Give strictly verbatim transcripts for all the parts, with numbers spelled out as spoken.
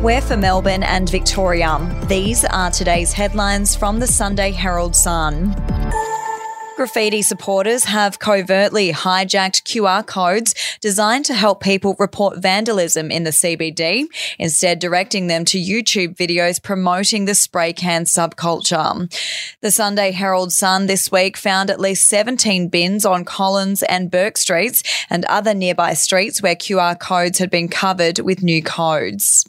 We're for Melbourne and Victoria. These are today's headlines from the Sunday Herald Sun. Graffiti supporters have covertly hijacked Q R codes designed to help people report vandalism in the C B D, instead directing them to YouTube videos promoting the spray can subculture. The Sunday Herald Sun this week found at least seventeen bins on Collins and Bourke Streets and other nearby streets where Q R codes had been covered with new codes.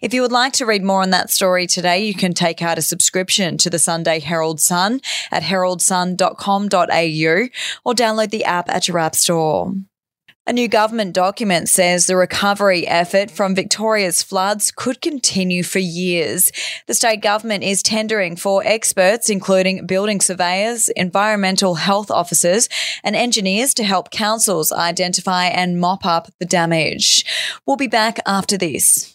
If you would like to read more on that story today, you can take out a subscription to the Sunday Herald Sun at herald sun dot com dot a u or download the app at your app store. A new government document says the recovery effort from Victoria's floods could continue for years. The state government is tendering for experts, including building surveyors, environmental health officers and engineers to help councils identify and mop up the damage. We'll be back after this.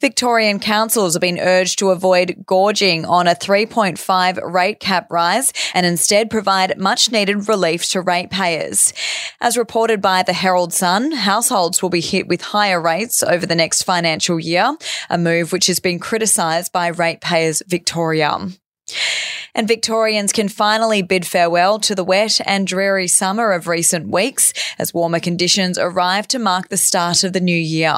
Victorian councils have been urged to avoid gorging on a three point five rate cap rise and instead provide much-needed relief to ratepayers. As reported by the Herald Sun, households will be hit with higher rates over the next financial year, a move which has been criticised by Ratepayers Victoria. And Victorians can finally bid farewell to the wet and dreary summer of recent weeks as warmer conditions arrive to mark the start of the new year.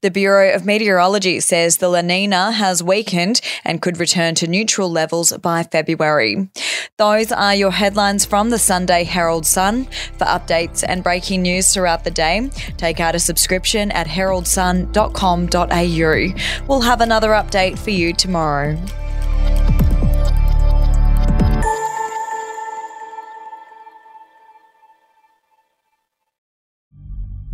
The Bureau of Meteorology says the La Nina has weakened and could return to neutral levels by February. Those are your headlines from the Sunday Herald Sun. For updates and breaking news throughout the day, take out a subscription at herald sun dot com dot a u. We'll have another update for you tomorrow.